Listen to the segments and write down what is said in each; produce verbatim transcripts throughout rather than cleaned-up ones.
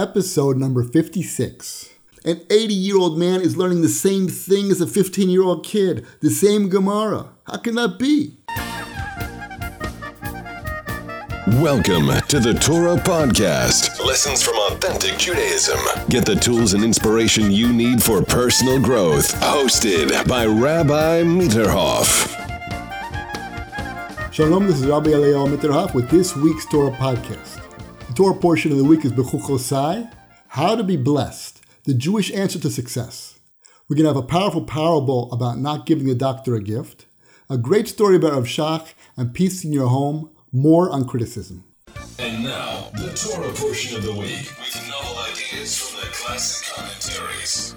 Episode number fifty-six. An eighty-year-old man is learning the same thing as a fifteen-year-old kid, the same Gemara. How can that be? Welcome to the Torah Podcast. Lessons from authentic Judaism. Get the tools and inspiration you need for personal growth. Hosted by Rabbi Mitterhoff. Shalom, this is Rabbi Eliezer Mitterhoff with this week's Torah Podcast. The Torah portion of the week is Bechuchosai, How to Be Blessed, the Jewish Answer to Success. We're going to have a powerful parable about not giving the doctor a gift, a great story about Rav Shach, and peace in your home, more on criticism. And now, the Torah portion of the week, with novel ideas from the classic commentaries.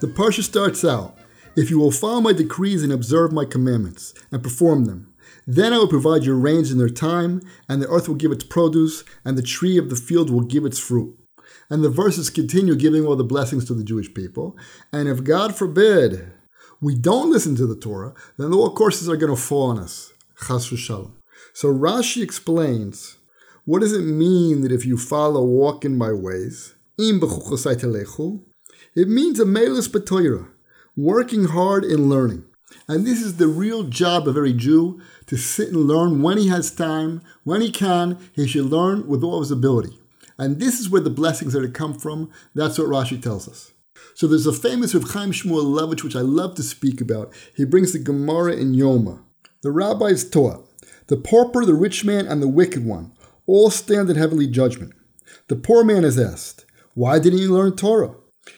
The parsha starts out, "If you will follow my decrees and observe my commandments, and perform them, then I will provide your rains in their time, and the earth will give its produce, and the tree of the field will give its fruit." And the verses continue giving all the blessings to the Jewish people. And if, God forbid, we don't listen to the Torah, then the law courses are going to fall on us. Chas v'shalom. So Rashi explains, what does it mean that if you follow, walk in my ways? Im b'chuchosai telechu. It means a melus b'toira, working hard and learning. And this is the real job of every Jew, to sit and learn when he has time, when he can. He should learn with all of his ability. And this is where the blessings are to come from. That's what Rashi tells us. So there's a famous Rav Chaim Shmuelevitz, which I love to speak about. He brings the Gemara in Yoma. The rabbis taught, the pauper, the rich man, and the wicked one all stand in heavenly judgment. The poor man is asked, why didn't you learn Torah?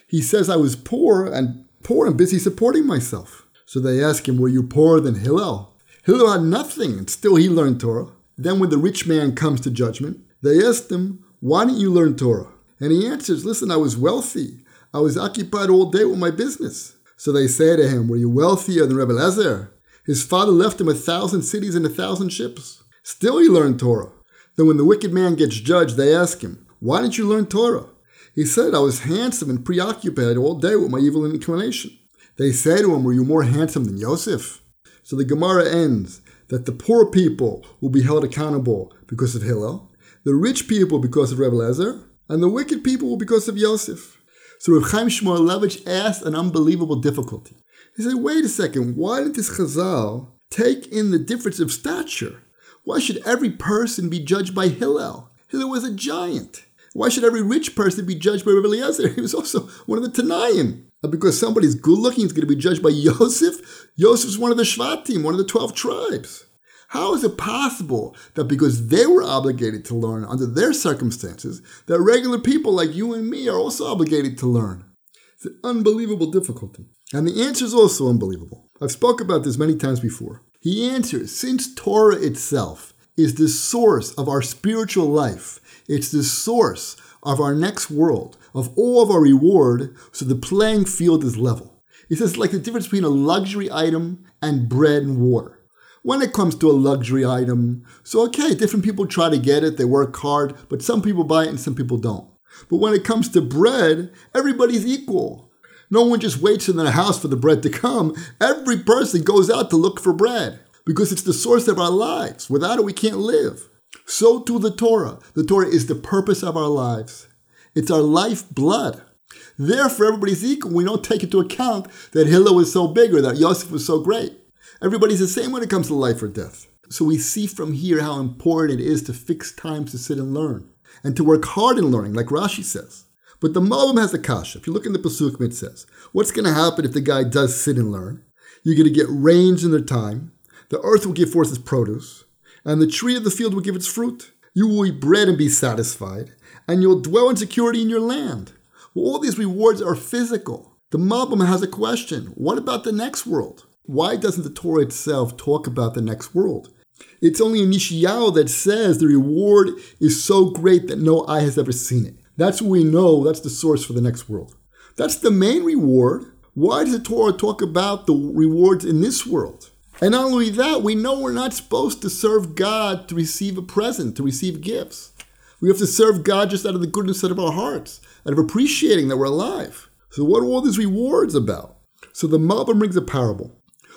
He says, I was poor and poor and busy supporting myself. So they ask him, were you poorer than Hillel? Hillel had nothing, and still he learned Torah. Then when the rich man comes to judgment, they asked him, why didn't you learn Torah? And he answers, listen, I was wealthy. I was occupied all day with my business. So they say to him, were you wealthier than Rebbe Lezer? His father left him a thousand cities and a thousand ships. Still he learned Torah. Then when the wicked man gets judged, they ask him, why didn't you learn Torah? He said, I was handsome and preoccupied all day with my evil inclination. They say to him, were you more handsome than Yosef? So the Gemara ends that the poor people will be held accountable because of Hillel, the rich people because of Rebbe Lezer, and the wicked people because of Yosef. So Rav Chaim Shmuelevitz asked an unbelievable difficulty. He said, wait a second, why did this Chazal take in the difference of stature? Why should every person be judged by Hillel? Hillel was a giant. Why should every rich person be judged by Rebbe Lezer? He was also one of the Tanaim. And because somebody's good-looking is going to be judged by Yosef, Yosef's one of the Shvatim, one of the twelve tribes. How is it possible that because they were obligated to learn under their circumstances, that regular people like you and me are also obligated to learn? It's an unbelievable difficulty. And the answer is also unbelievable. I've spoken about this many times before. He answers, since Torah itself is the source of our spiritual life, it's the source of our next world, of all of our reward, so the playing field is level. He says it's like the difference between a luxury item and bread and water. When it comes to a luxury item, so okay, different people try to get it, they work hard, but some people buy it and some people don't. But when it comes to bread, everybody's equal. No one just waits in their house for the bread to come. Every person goes out to look for bread because it's the source of our lives. Without it, we can't live. So too the Torah. The Torah is the purpose of our lives. It's our lifeblood. Therefore, everybody's equal. We don't take into account that Hillel was so big or that Yosef was so great. Everybody's the same when it comes to life or death. So we see from here how important it is to fix times to sit and learn and to work hard in learning, like Rashi says. But the Malbim has a kasha. If you look in the Pasuk, it says, what's going to happen if the guy does sit and learn? You're going to get rains in their time. The earth will give forth its produce. And the tree of the field will give its fruit. You will eat bread and be satisfied, and you'll dwell in security in your land. Well, all these rewards are physical. The Malbim has a question. What about the next world? Why doesn't the Torah itself talk about the next world? It's only in Mishlei that says the reward is so great that no eye has ever seen it. That's what we know. That's the source for the next world. That's the main reward. Why does the Torah talk about the rewards in this world? And not only that, we know we're not supposed to serve God to receive a present, to receive gifts. We have to serve God just out of the goodness out of our hearts, out of appreciating that we're alive. So what are all these rewards about? So the Malbim brings a parable.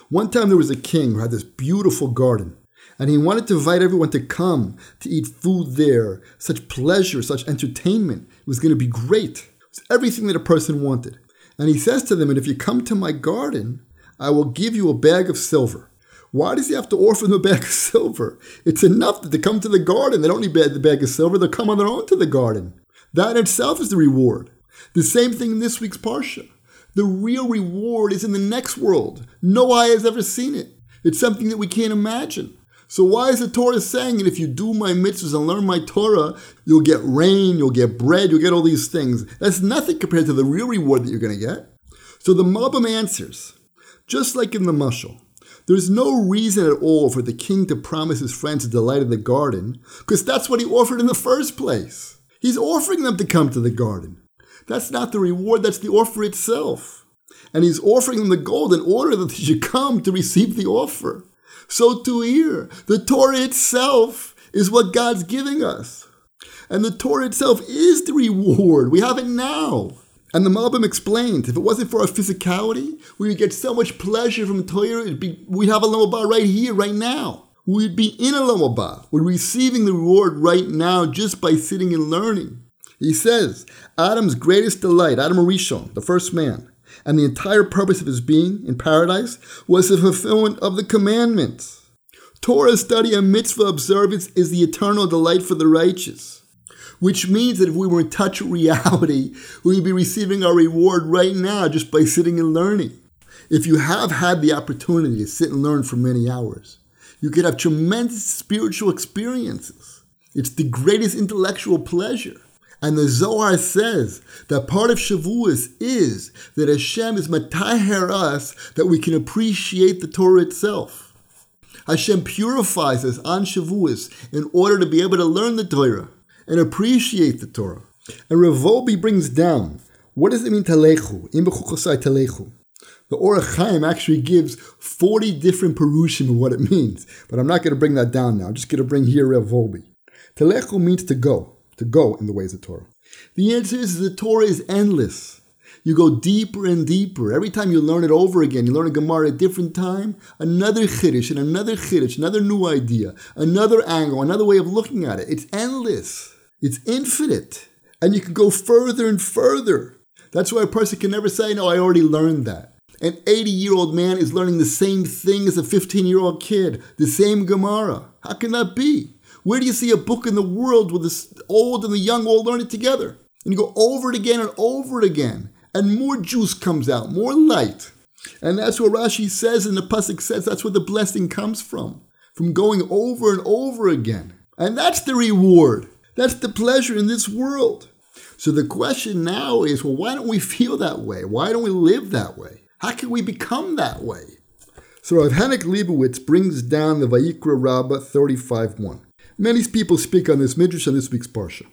One time there was a king who had this beautiful garden, and he wanted to invite everyone to come to eat food there. Such pleasure, such entertainment. It was going to be great. It was everything that a person wanted. And he says to them, and if you come to my garden, I will give you a bag of silver. Why does he have to offer them a bag of silver? It's enough that they come to the garden. They don't need the bag of silver. They'll come on their own to the garden. That in itself is the reward. The same thing in this week's Parsha. The real reward is in the next world. No eye has ever seen it. It's something that we can't imagine. So why is the Torah saying that if you do my mitzvahs and learn my Torah, you'll get rain, you'll get bread, you'll get all these things? That's nothing compared to the real reward that you're going to get. So the Malbim answers, just like in the Mashal, there's no reason at all for the king to promise his friends a delight in the garden, because that's what he offered in the first place. He's offering them to come to the garden. That's not the reward, that's the offer itself. And he's offering them the gold in order that they should come to receive the offer. So too here, the Torah itself is what God's giving us. And the Torah itself is the reward. We have it now. And the Malbim explained, if it wasn't for our physicality, we would get so much pleasure from Torah, it'd be, we'd have Olam Haba right here, right now. We'd be in Olam Haba. We're receiving the reward right now just by sitting and learning. He says, Adam's greatest delight, Adam Rishon, the first man, and the entire purpose of his being in paradise was the fulfillment of the commandments. Torah study and mitzvah observance is the eternal delight for the righteous, which means that if we were in touch with reality, we would be receiving our reward right now just by sitting and learning. If you have had the opportunity to sit and learn for many hours, you could have tremendous spiritual experiences. It's the greatest intellectual pleasure. And the Zohar says that part of Shavuos is that Hashem is mataher us that we can appreciate the Torah itself. Hashem purifies us on Shavuos in order to be able to learn the Torah and appreciate the Torah. And Revolbi brings down, what does it mean talechu? In Bechuchosai talechu. The Ohr Chaim actually gives forty different perushim of what it means. But I'm not going to bring that down now. I'm just going to bring here Revolbi. Talechu means to go. to go in the ways of Torah. The answer is the Torah is endless. You go deeper and deeper. Every time you learn it over again, you learn a Gemara at a different time, another chiddush and another chiddush, another new idea, another angle, another way of looking at it. It's endless. It's infinite. And you can go further and further. That's why a person can never say, no, I already learned that. An eighty-year-old man is learning the same thing as a fifteen-year-old kid, the same Gemara. How can that be? Where do you see a book in the world where the old and the young all learn it together? And you go over it again and over it again. And more juice comes out, more light. And that's what Rashi says and the Pasuk says. That's where the blessing comes from. From going over and over again. And that's the reward. That's the pleasure in this world. So the question now is, well, why don't we feel that way? Why don't we live that way? How can we become that way? So Rav Henoch Leibowitz brings down the Vayikra Rabbah thirty-five one. Many people speak on this Midrash and this week's Parsha.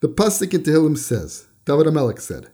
The Pasuk in Tehillim says, David HaMelech said,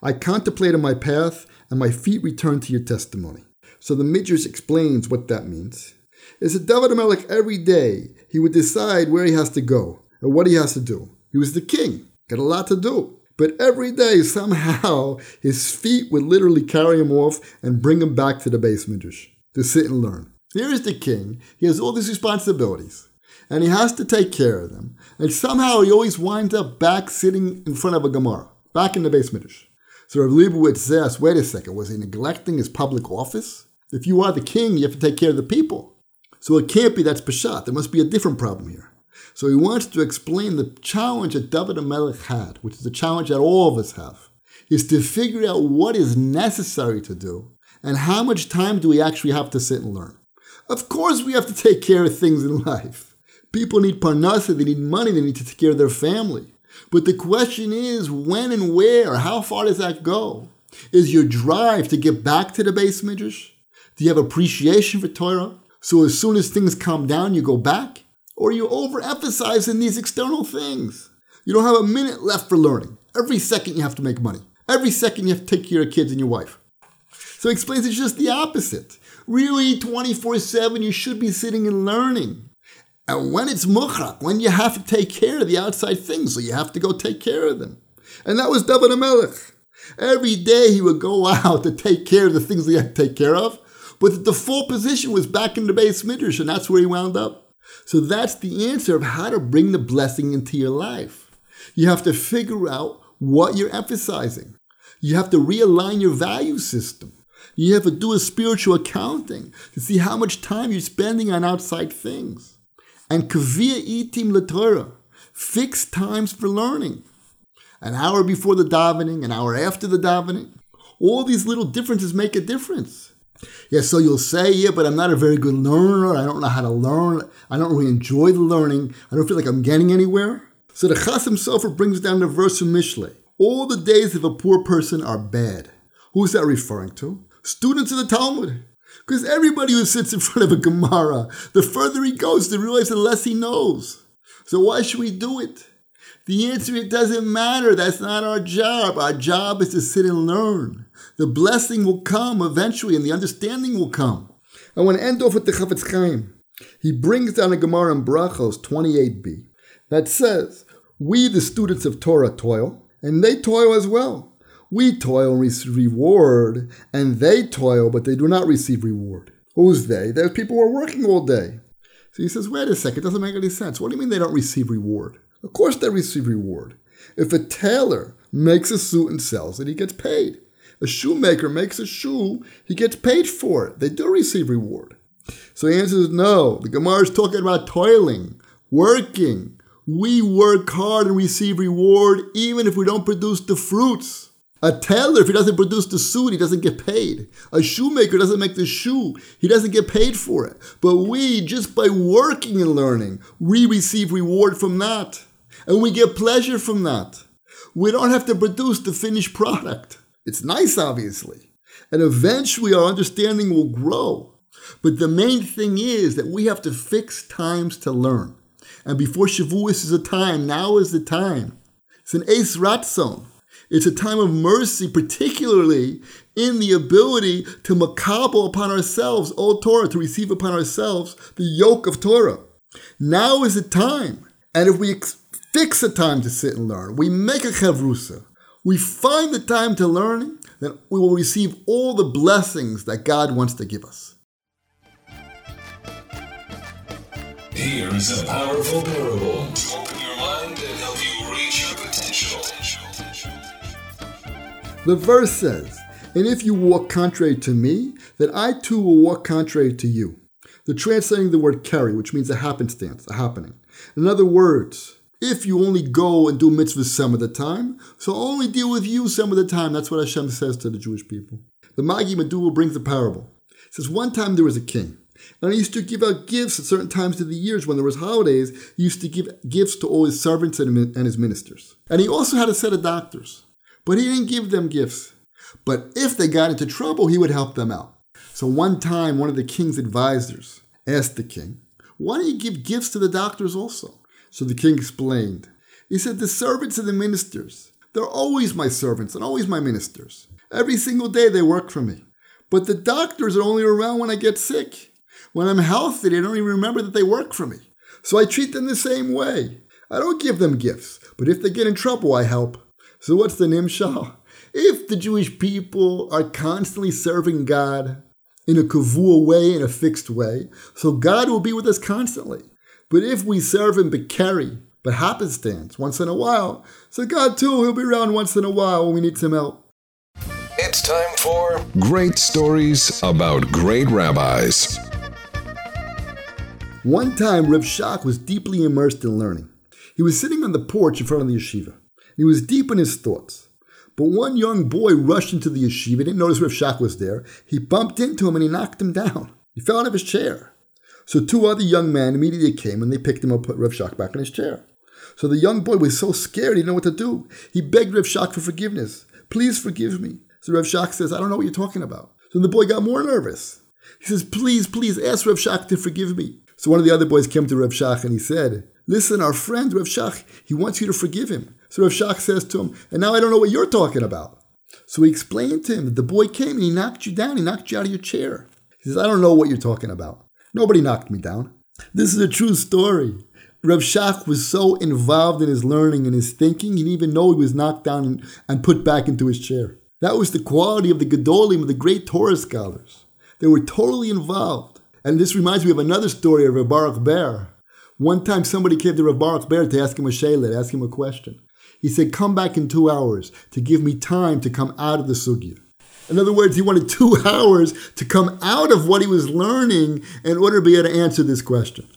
I contemplated my path and my feet returned to your testimony. So the Midrash explains what that means. It's that David HaMelech every day, he would decide where he has to go and what he has to do. He was the king, got a lot to do. But every day, somehow, his feet would literally carry him off and bring him back to the Beis Midrash to sit and learn. Here is the king. He has all these responsibilities. And he has to take care of them. And somehow he always winds up back sitting in front of a Gemara, back in the Beis Midrash. So Rav Leibowitz says, wait a second, was he neglecting his public office? If you are the king, you have to take care of the people. So it can't be that's Peshat. There must be a different problem here. So he wants to explain the challenge that David HaMelech had, which is the challenge that all of us have, is to figure out what is necessary to do and how much time do we actually have to sit and learn. Of course we have to take care of things in life. People need Parnassah, they need money, they need to take care of their family. But the question is, when and where? How far does that go? Is your drive to get back to the Beis Midrash? Do you have appreciation for Torah? So as soon as things calm down, you go back? Or are you overemphasizing these external things? You don't have a minute left for learning. Every second you have to make money. Every second you have to take care of kids and your wife. So he explains it's just the opposite. Really, twenty-four seven, you should be sitting and learning. And when it's mukhraq, when you have to take care of the outside things, so you have to go take care of them. And that was David HaMelech. Every day he would go out to take care of the things he had to take care of, but the default position was back in the Beis Midrash, and that's where he wound up. So that's the answer of how to bring the blessing into your life. You have to figure out what you're emphasizing. You have to realign your value system. You have to do a spiritual accounting to see how much time you're spending on outside things. And kavir itim l'Torah, fixed times for learning. An hour before the davening, an hour after the davening. All these little differences make a difference. Yeah, so you'll say, yeah, but I'm not a very good learner. I don't know how to learn. I don't really enjoy the learning. I don't feel like I'm getting anywhere. So the Chas himself brings down the verse from Mishlei. All the days of a poor person are bad. Who's that referring to? Students of the Talmud. Because everybody who sits in front of a Gemara, the further he goes, the realize the less he knows. So why should we do it? The answer, it doesn't matter. That's not our job. Our job is to sit and learn. The blessing will come eventually, and the understanding will come. I want to end off with the Chafetz Chaim. He brings down a Gemara in Brachos twenty-eight b that says, we, the students of Torah, toil, and they toil as well. We toil and receive reward, and they toil, but they do not receive reward. Who's they? There's people who are working all day. So he says, wait a second, it doesn't make any sense. What do you mean they don't receive reward? Of course they receive reward. If a tailor makes a suit and sells it, he gets paid. A shoemaker makes a shoe, he gets paid for it. They do receive reward. So the answer is no. The Gemara is talking about toiling, working. We work hard and receive reward even if we don't produce the fruits. A tailor, if he doesn't produce the suit, he doesn't get paid. A shoemaker doesn't make the shoe. He doesn't get paid for it. But we, just by working and learning, we receive reward from that. And we get pleasure from that. We don't have to produce the finished product. It's nice, obviously. And eventually our understanding will grow. But the main thing is that we have to fix times to learn. And before Shavuos is a time, now is the time. It's an Eis Ratzon. It's a time of mercy, particularly in the ability to makabel upon ourselves, O Torah, to receive upon ourselves the yoke of Torah. Now is the time. And if we ex- fix a time to sit and learn, we make a Chevrusa, we find the time to learn, then we will receive all the blessings that God wants to give us. Here is a powerful parable to open your mind and help you reach your potential. The verse says, and if you walk contrary to me, then I too will walk contrary to you. They're translating the word carry, which means a happenstance, a happening. In other words, if you only go and do mitzvahs some of the time, so only deal with you some of the time. That's what Hashem says to the Jewish people. The Magi Madhu brings the parable. It says, one time there was a king, and he used to give out gifts at certain times of the years. When there was holidays, he used to give gifts to all his servants and his ministers. And he also had a set of doctors. But he didn't give them gifts. But if they got into trouble, he would help them out. So one time, one of the king's advisors asked the king, why don't you give gifts to the doctors also? So the king explained. He said, the servants and the ministers, they're always my servants and always my ministers. Every single day they work for me. But the doctors are only around when I get sick. When I'm healthy, they don't even remember that they work for me. So I treat them the same way. I don't give them gifts, but if they get in trouble, I help. So what's the Nimshal? If the Jewish people are constantly serving God in a kavua way, in a fixed way, so God will be with us constantly. But if we serve Him b'keri, but happenstance, once in a while, so God too, He'll be around once in a while when we need some help. It's time for Great Stories About Great Rabbis. One time, Rav Shach was deeply immersed in learning. He was sitting on the porch in front of the yeshiva. He was deep in his thoughts. But one young boy rushed into the yeshiva. He didn't notice Rav Shach was there. He bumped into him and he knocked him down. He fell out of his chair. So two other young men immediately came and they picked him up, put Rav Shach back in his chair. So the young boy was so scared he didn't know what to do. He begged Rav Shach for forgiveness. Please forgive me. So Rav Shach says, I don't know what you're talking about. So the boy got more nervous. He says, please, please ask Rav Shach to forgive me. So one of the other boys came to Rav Shach and he said, listen, our friend Rav Shach, he wants you to forgive him. So Rav Shach says to him, and now I don't know what you're talking about. So he explained to him that the boy came and he knocked you down. He knocked you out of your chair. He says, I don't know what you're talking about. Nobody knocked me down. This is a true story. Rav Shach was so involved in his learning and his thinking, he didn't even know he was knocked down and, and put back into his chair. That was the quality of the Gedolim, of the great Torah scholars. They were totally involved. And this reminds me of another story of Rabbi Baruch Baer. One time somebody came to Rav Baruch Baer to ask him a Shayla, to ask him a question. He said, come back in two hours to give me time to come out of the Sugya. In other words, he wanted two hours to come out of what he was learning in order to be able to answer this question.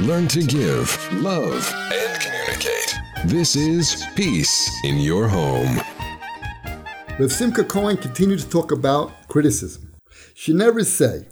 Learn to give, love, and communicate. This is Peace in Your Home. Rav Simcha Cohen continued to talk about criticism. She never say,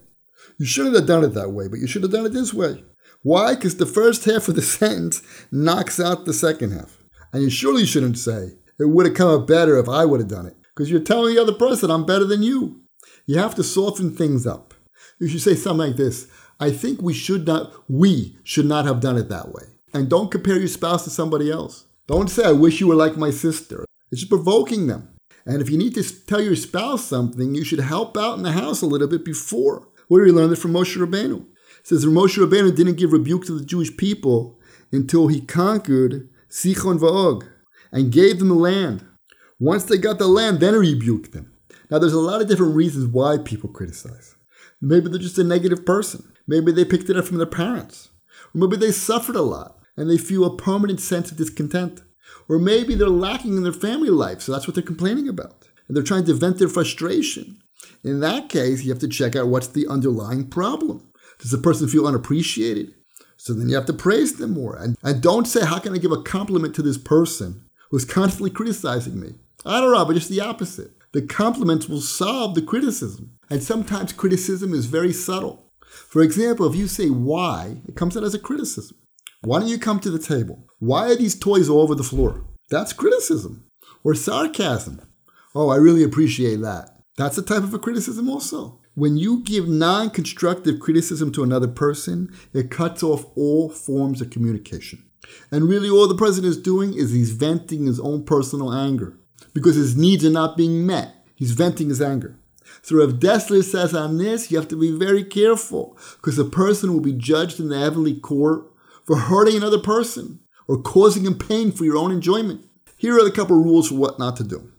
you shouldn't have done it that way, but you should have done it this way. Why? Because the first half of the sentence knocks out the second half. And you surely shouldn't say, it would have come out better if I would have done it. Because you're telling the other person, I'm better than you. You have to soften things up. You should say something like this. I think we should not, we should not have done it that way. And don't compare your spouse to somebody else. Don't say, I wish you were like my sister. It's just provoking them. And if you need to tell your spouse something, you should help out in the house a little bit before. Where do we learn this from Moshe Rabbeinu? It says Moshe Rabbeinu didn't give rebuke to the Jewish people until he conquered Sichon Va'og and gave them the land. Once they got the land, then he rebuked them. Now, there's a lot of different reasons why people criticize. Maybe they're just a negative person. Maybe they picked it up from their parents. Or maybe they suffered a lot and they feel a permanent sense of discontent. Or maybe they're lacking in their family life, so that's what they're complaining about. And they're trying to vent their frustration. In that case, you have to check out what's the underlying problem. Does the person feel unappreciated? So then you have to praise them more. And, and don't say, how can I give a compliment to this person who's constantly criticizing me? I don't know, but just the opposite. The compliments will solve the criticism. And sometimes criticism is very subtle. For example, if you say why, it comes out as a criticism. Why don't you come to the table? Why are these toys all over the floor? That's criticism. Or sarcasm. Oh, I really appreciate that. That's a type of a criticism also. When you give non-constructive criticism to another person, it cuts off all forms of communication. And really all the person is doing is he's venting his own personal anger. Because his needs are not being met. He's venting his anger. So Rav Dessler says on this, you have to be very careful because a person will be judged in the heavenly court for hurting another person or causing him pain for your own enjoyment. Here are a couple of rules for what not to do.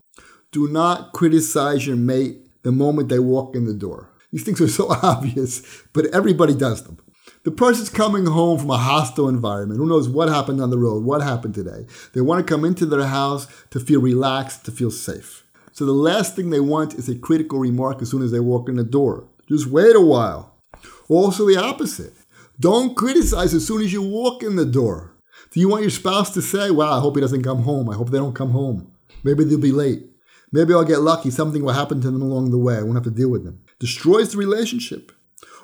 Do not criticize your mate the moment they walk in the door. These things are so obvious, but everybody does them. The person's coming home from a hostile environment. Who knows what happened on the road, what happened today. They want to come into their house to feel relaxed, to feel safe. So the last thing they want is a critical remark as soon as they walk in the door. Just wait a while. Also the opposite. Don't criticize as soon as you walk in the door. Do you want your spouse to say, wow, I hope he doesn't come home. I hope they don't come home. Maybe they'll be late. Maybe I'll get lucky. Something will happen to them along the way. I won't have to deal with them. Destroys the relationship.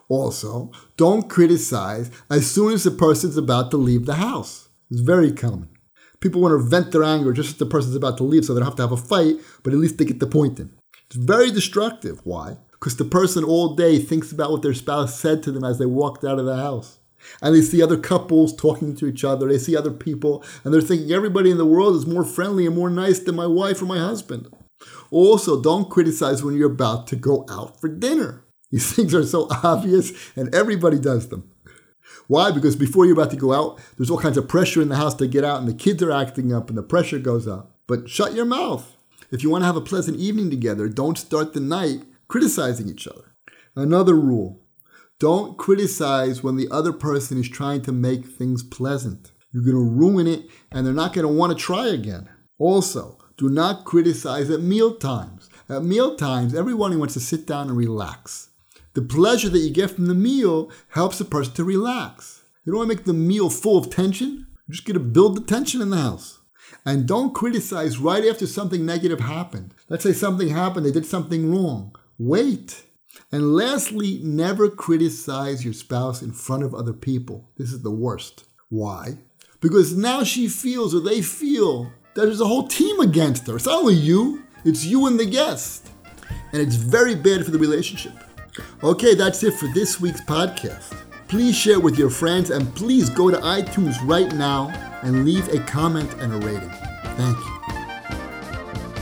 Also, don't criticize as soon as the person's about to leave the house. It's very common. People want to vent their anger just as the person's about to leave so they don't have to have a fight, but at least they get the point in. It's very destructive. Why? Because the person all day thinks about what their spouse said to them as they walked out of the house. And they see other couples talking to each other. They see other people, and they're thinking everybody in the world is more friendly and more nice than my wife or my husband. Also, don't criticize when you're about to go out for dinner. These things are so obvious, and everybody does them. Why? Because before you're about to go out, there's all kinds of pressure in the house to get out, and the kids are acting up, and the pressure goes up. But shut your mouth. If you want to have a pleasant evening together, don't start the night criticizing each other. Another rule, don't criticize when the other person is trying to make things pleasant. You're going to ruin it, and they're not going to want to try again. Also, do not criticize at mealtimes. At mealtimes, everyone wants to sit down and relax. The pleasure that you get from the meal helps the person to relax. You don't want to make the meal full of tension. You're just going to build the tension in the house. And don't criticize right after something negative happened. Let's say something happened, they did something wrong. Wait. And lastly, never criticize your spouse in front of other people. This is the worst. Why? Because now she feels or they feel that there's a whole team against her. It's not only you. It's you and the guest. And it's very bad for the relationship. Okay, that's it for this week's podcast. Please share with your friends and please go to iTunes right now and leave a comment and a rating. Thank you.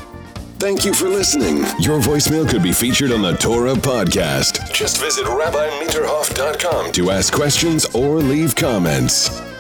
Thank you for listening. Your voicemail could be featured on the Torah Podcast. Just visit rabbi mitterhoff dot com to ask questions or leave comments.